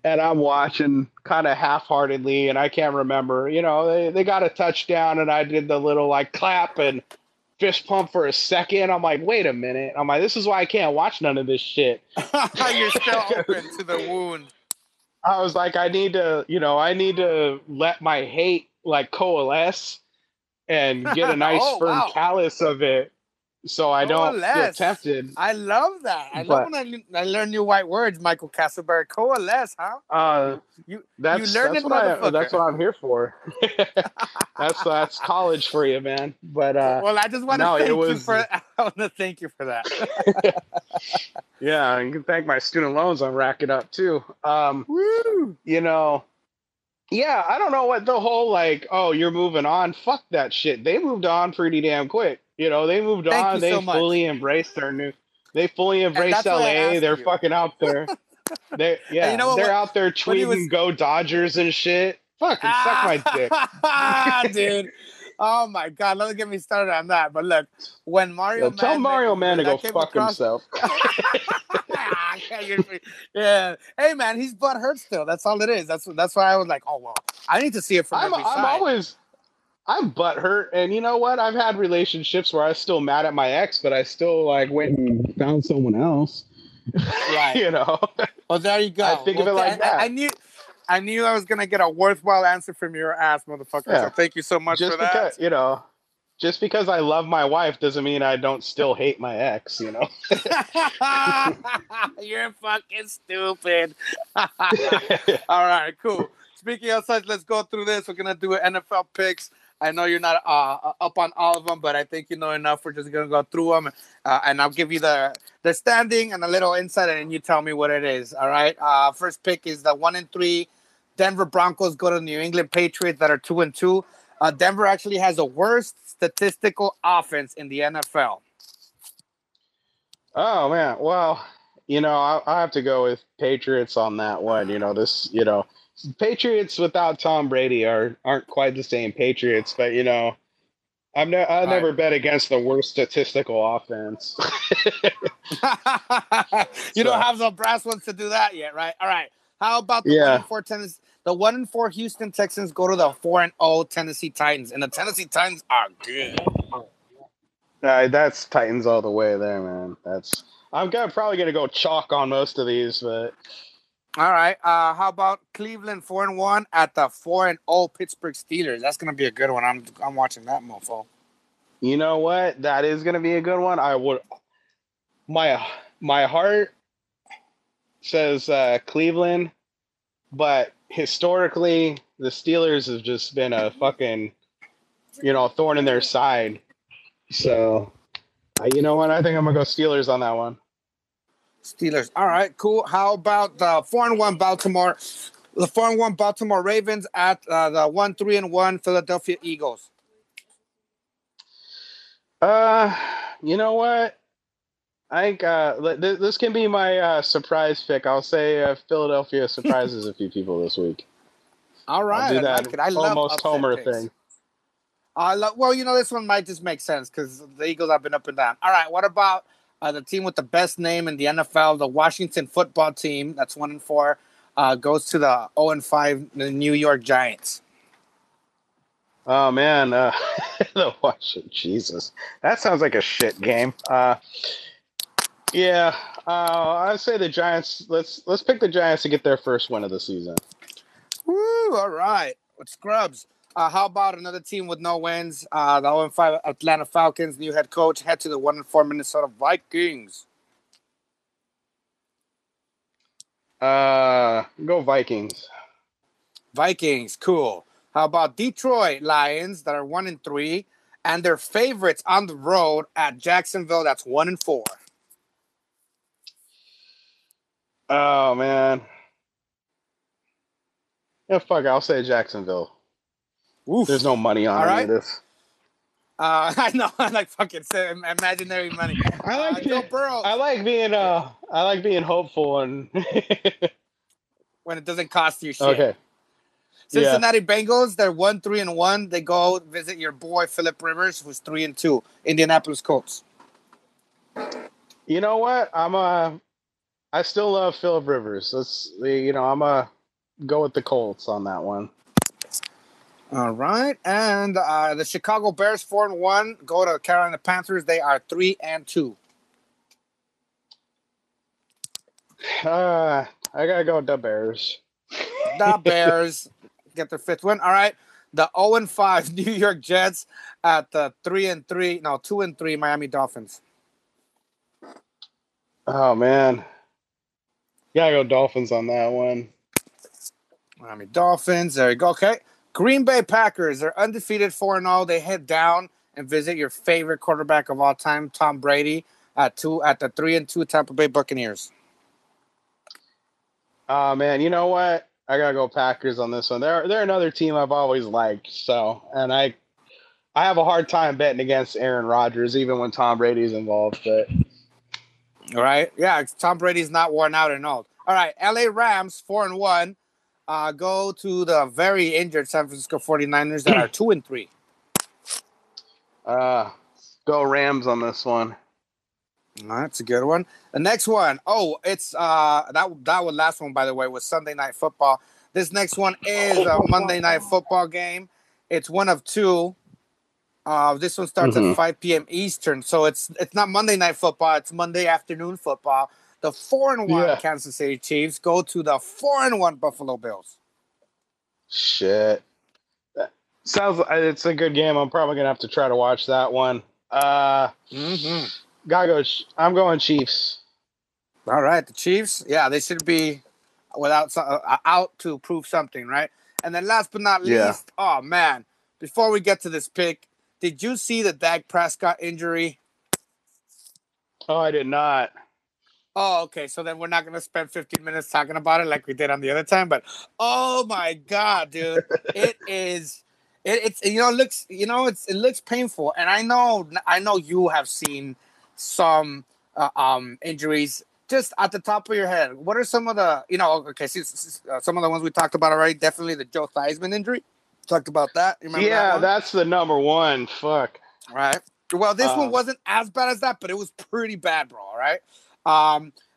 And I'm watching kind of half-heartedly, and I can't remember. You know, they got a touchdown, and I did the little, like, clap and fist pump for a second. I'm like, wait a minute. I'm like, this is why I can't watch none of this shit. You're still open to the wound. I was like, I need to let my hate, like, coalesce and get a nice firm callus of it. So I don't feel tempted. I love that. I love when I learn new white words, Michael Castleberry. Coalesce, huh? That's what I'm here for. that's college for you, man. But well, I just want to thank you for that. Yeah, you can thank my student loans I'm racking up too. Woo! You know, yeah, I don't know what the whole like, oh, you're moving on. Fuck that shit. They moved on pretty damn quick. You know, they moved on. They fully embraced their new. They fully embraced LA. They're fucking out there. They're out there tweeting "Go Dodgers" and shit. Fucking suck my dick, dude. Oh my god, let me get me started on that. But look, when Mario Man, tell Mario Man to go fuck himself. Yeah, hey man, he's butt hurt still. That's all it is. That's why I was like, oh well, I need to see it from every side. I'm butthurt, and you know what? I've had relationships where I was still mad at my ex, but I still like went and found someone else. Right. You know. Well, there you go. I think of it like that. I knew I was gonna get a worthwhile answer from your ass, motherfucker. Yeah. So thank you so much for that. Because, you know, just because I love my wife doesn't mean I don't still hate my ex. You know. You're fucking stupid. All right, cool. Speaking of such, let's go through this. We're gonna do an NFL picks. I know you're not up on all of them, but I think you know enough. We're just going to go through them, and I'll give you the standing and a little insight, and you tell me what it is, all right? First pick is the 1-3 Denver Broncos go to New England Patriots that are 2-2. Denver actually has the worst statistical offense in the NFL. Oh, man. Well, you know, I have to go with Patriots on that one. You know, Patriots without Tom Brady aren't quite the same Patriots, but you know, I'll never bet against the worst statistical offense. Don't have the brass ones to do that yet, right? All right. How about the 1-4 Tennessee? The 1-4 Houston Texans go to the 4-0 Tennessee Titans, and the Tennessee Titans are good. That's Titans all the way there, man. That's I'm probably going to go chalk on most of these, but. All right. How about Cleveland 4-1 at the 4-0 Pittsburgh Steelers? That's going to be a good one. I'm watching that mofo. You know what? That is going to be a good one. I would. My heart says Cleveland, but historically the Steelers have just been a fucking, thorn in their side. So, you know what? I think I'm gonna go Steelers on that one. Steelers. All right, cool. How about the 4-1 Baltimore, the 4-1 Baltimore Ravens at the 3-1 Philadelphia Eagles? You know what? I think this can be my surprise pick. I'll say Philadelphia surprises a few people this week. All right, I'll do that. I love almost Homer thing. Well, this one might just make sense because the Eagles have been up and down. All right, what about the team with the best name in the NFL, the Washington Football Team? That's 1-4. Goes to the 0-5 New York Giants. Oh man, the Washington Jesus. That sounds like a shit game. Yeah, I'd say the Giants. Let's pick the Giants to get their first win of the season. Woo! All right, with Scrubs. How about another team with no wins? The 0-5 Atlanta Falcons, new head coach, head to the 1-4 Minnesota Vikings. Go Vikings. Vikings, cool. How about Detroit Lions that are 1-3, and their favorites on the road at Jacksonville? That's 1-4. Oh, man. Yeah, fuck, I'll say Jacksonville. Oof. There's no money on any of this. I know. I like fucking imaginary money. I like being hopeful and when it doesn't cost you shit. Okay. Cincinnati Bengals, they're 1-3-1. They go visit your boy Phillip Rivers, who's 3-2. Indianapolis Colts. You know what? I still love Phillip Rivers. I'm going to go with the Colts on that one. All right. And the Chicago Bears, 4-1, go to Carolina Panthers. They are 3-2. I got to go with the Bears. The Bears get their fifth win. All right. The 0-5 New York Jets at the 2-3 Miami Dolphins. Oh, man. Yeah, I go Dolphins on that one. Miami Dolphins. There you go. Okay. Green Bay Packers. They're undefeated 4-0. They head down and visit your favorite quarterback of all time, Tom Brady, at the 3-2 Tampa Bay Buccaneers. Oh, man. You know what? I got to go Packers on this one. They're another team I've always liked. So, and I have a hard time betting against Aaron Rodgers, even when Tom Brady's involved, but... All right. Yeah, Tom Brady's not worn out and old. All right. L.A. Rams, 4-1. Go to the very injured San Francisco 49ers that are 2-3. Go Rams on this one. All right, that's a good one. The next one. Oh, it's that last one, by the way, was Sunday Night Football. This next one is a Monday Night Football game. It's 1 of 2. This one starts at 5 p.m. Eastern, so it's not Monday Night Football. It's Monday afternoon football. The 4-1 Kansas City Chiefs go to the 4-1 Buffalo Bills. Shit, it's a good game. I'm probably gonna have to try to watch that one. Gotta go. I'm going Chiefs. All right, the Chiefs. Yeah, they should be out to prove something, right? And then last but not least, oh man, before we get to this pick. Did you see the Dak Prescott injury? Oh, I did not. Oh, okay. So then we're not going to spend 15 minutes talking about it like we did on the other time. But oh my God, dude, it looks painful. And I know you have seen some injuries. Just at the top of your head, what are some of the some of the ones we talked about already? Definitely the Joe Theismann injury. Talked about that. You remember that one? That's the number one. Fuck. Right. Well, this one wasn't as bad as that, but it was pretty bad, bro. All right.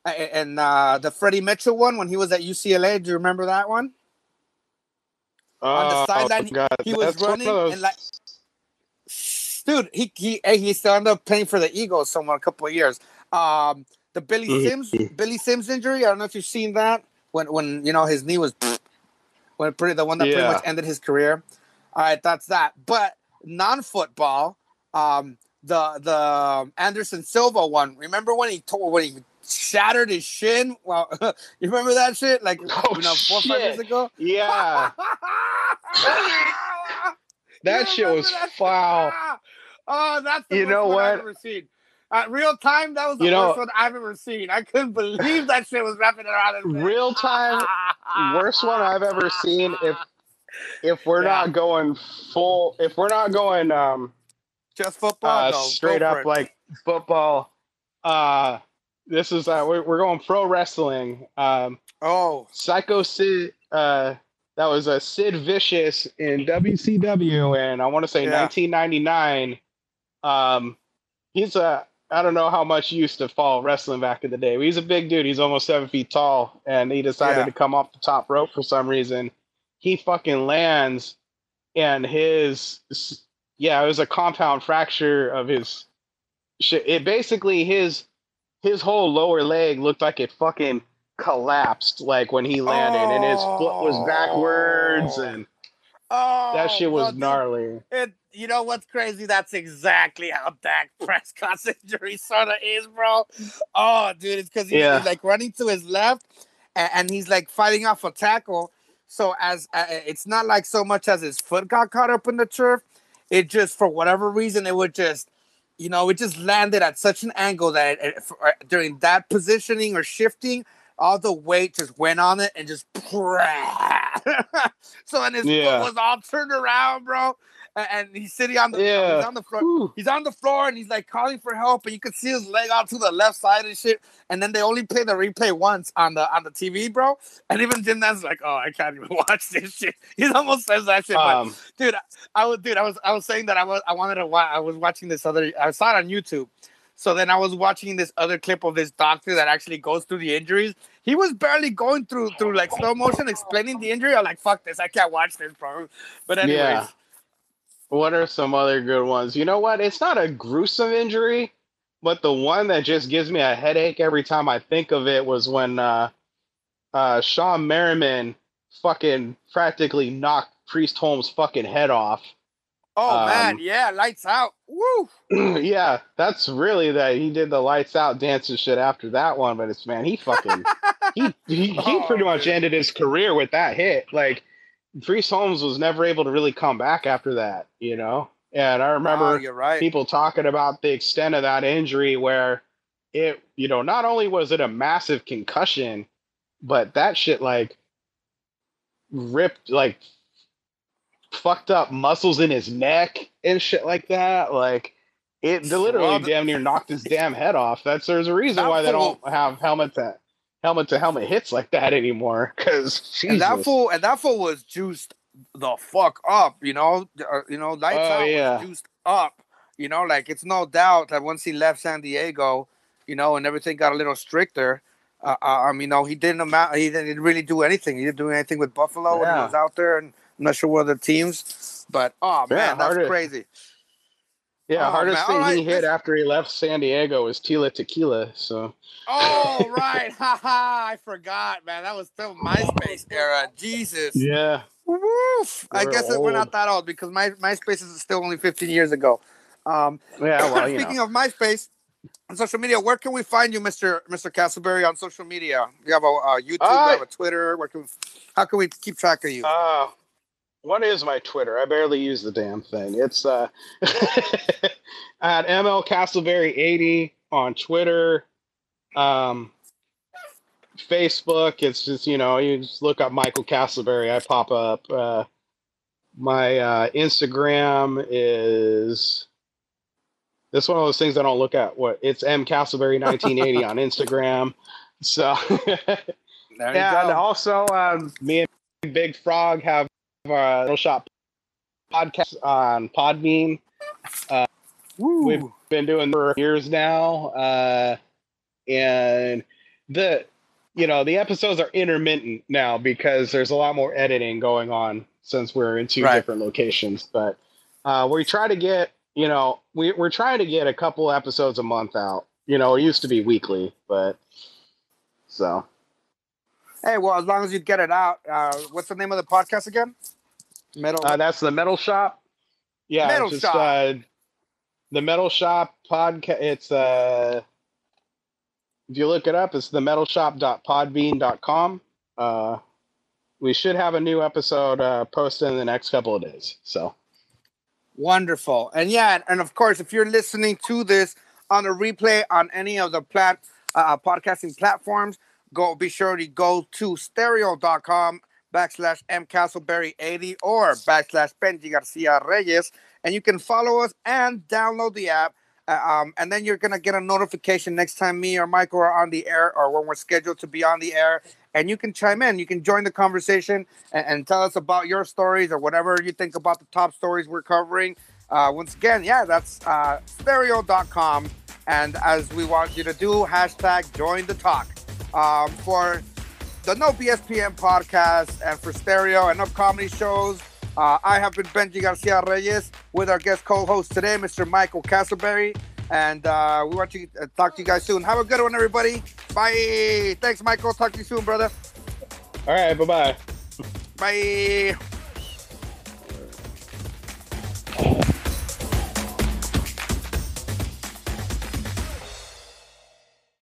And the Freddie Mitchell one when he was at UCLA. Do you remember that one? On the sideline, he was running and like, dude, he still ended up playing for the Eagles somewhere a couple of years. the Billy Sims injury. I don't know if you've seen that when you know his knee was pretty much ended his career. All right, that's that. But non-football, the Anderson Silva one. Remember when he shattered his shin? Well, you remember that shit? Like 4 or 5 years ago. Yeah. That shit was foul. Oh, that's the worst one I've ever seen. Real time, that was the worst one I've ever seen. I couldn't believe that shit was wrapping around. Real time, worst one I've ever seen. If we're not going full, if we're not going just football, straight up like football. This is we're going pro wrestling. That was a Sid Vicious in WCW, and I want to say 1999. He's a, I don't know how much he used to follow wrestling back in the day. He's a big dude. He's almost 7 feet tall, and he decided to come off the top rope for some reason. He fucking lands, and it was a compound fracture of his shit. It basically his whole lower leg looked like it fucking collapsed like when he landed, and his foot was backwards, and that shit was gnarly. You know what's crazy? That's exactly how Dak Prescott's injury sort of is, bro. Oh, dude, it's because he's like running to his left, and he's like fighting off a tackle. So as it's not like so much as his foot got caught up in the turf, it just for whatever reason it would just. You know, it just landed at such an angle that during that positioning or shifting, all the weight just went on it and just so and his foot was all turned around, bro. And he's sitting on the he's on the floor. Ooh. He's on the floor and he's like calling for help, and you could see his leg out to the left side and shit. And then they only play the replay once on the TV, bro. And even Jim Nance is like, "Oh, I can't even watch this shit." He almost says that shit, but dude, I saw it on YouTube. So then I was watching this other clip of this doctor that actually goes through the injuries. He was barely going through like slow motion explaining the injury. I'm like, "Fuck this, I can't watch this, bro." But anyways. Yeah. What are some other good ones? You know what? It's not a gruesome injury, but the one that just gives me a headache every time I think of it was when Sean Merriman fucking practically knocked Priest Holmes' fucking head off. Oh, man. Yeah. Lights out. Woo. Yeah. That's really that. He did the lights out dance and shit after that one. But it's, man, he fucking he pretty much ended his career with that hit. Like, Priest Holmes was never able to really come back after that, you know? And I remember people talking about the extent of that injury where it, you know, not only was it a massive concussion, but that shit like ripped, like fucked up muscles in his neck and shit like that. Like it literally damn near knocked his damn head off. There's a reason why they don't have helmet to helmet hits like that anymore, because and that fool was juiced the fuck up, you know. Lights out was juiced up, you know. Like it's no doubt that once he left San Diego, you know, and everything got a little stricter. You know, he didn't really do anything. He didn't do anything with Buffalo when he was out there, and I'm not sure what other teams. But that's crazy. Yeah, hardest thing he hit after he left San Diego was Tila Tequila, so... Oh, right. I forgot, man. That was still MySpace era. Jesus. Yeah. Woof. I guess we're not that old because MySpace is still only 15 years ago. Speaking of MySpace and social media, where can we find you, Mr. Castleberry, on social media? You have a YouTube, you have a Twitter. How can we keep track of you? What is my Twitter? I barely use the damn thing. It's at MLCastleberry80 on Twitter, Facebook. It's just, you know, you just look up Michael Castleberry. I pop up. My Instagram is this one of those things I don't look at. It's MCastleberry1980 on Instagram. So and also me and Big Frog have Metal Shop podcast on Podbean. We've been doing for years now, and the episodes are intermittent now because there's a lot more editing going on since we're in two different locations. But we try to get a couple episodes a month out. You know, it used to be weekly, but so. Hey, well, as long as you get it out, what's the name of the podcast again? Metal. That's The Metal Shop. Yeah, Metal Shop. The Metal Shop podcast. It's if you look it up, it's themetalshop.podbean.com. We should have a new episode posted in the next couple of days. So wonderful, and yeah, and of course, if you're listening to this on a replay on any of the podcasting platforms, be sure to go to stereo.com/mcastleberry80 or /Benji Garcia Reyes, and you can follow us and download the app. And then you're going to get a notification next time me or Michael are on the air or when we're scheduled to be on the air. And you can chime in. You can join the conversation and tell us about your stories or whatever you think about the top stories we're covering. Once again, yeah, that's stereo.com. And as we want you to do, hashtag join the talk. For the No BSPN podcast and for Stereo and Up Comedy shows, I have been Benji Garcia Reyes with our guest co-host today, Mr. Michael Castleberry. And we want to talk to you guys soon. Have a good one, everybody. Bye. Thanks, Michael. Talk to you soon, brother. All right. Bye-bye. Bye.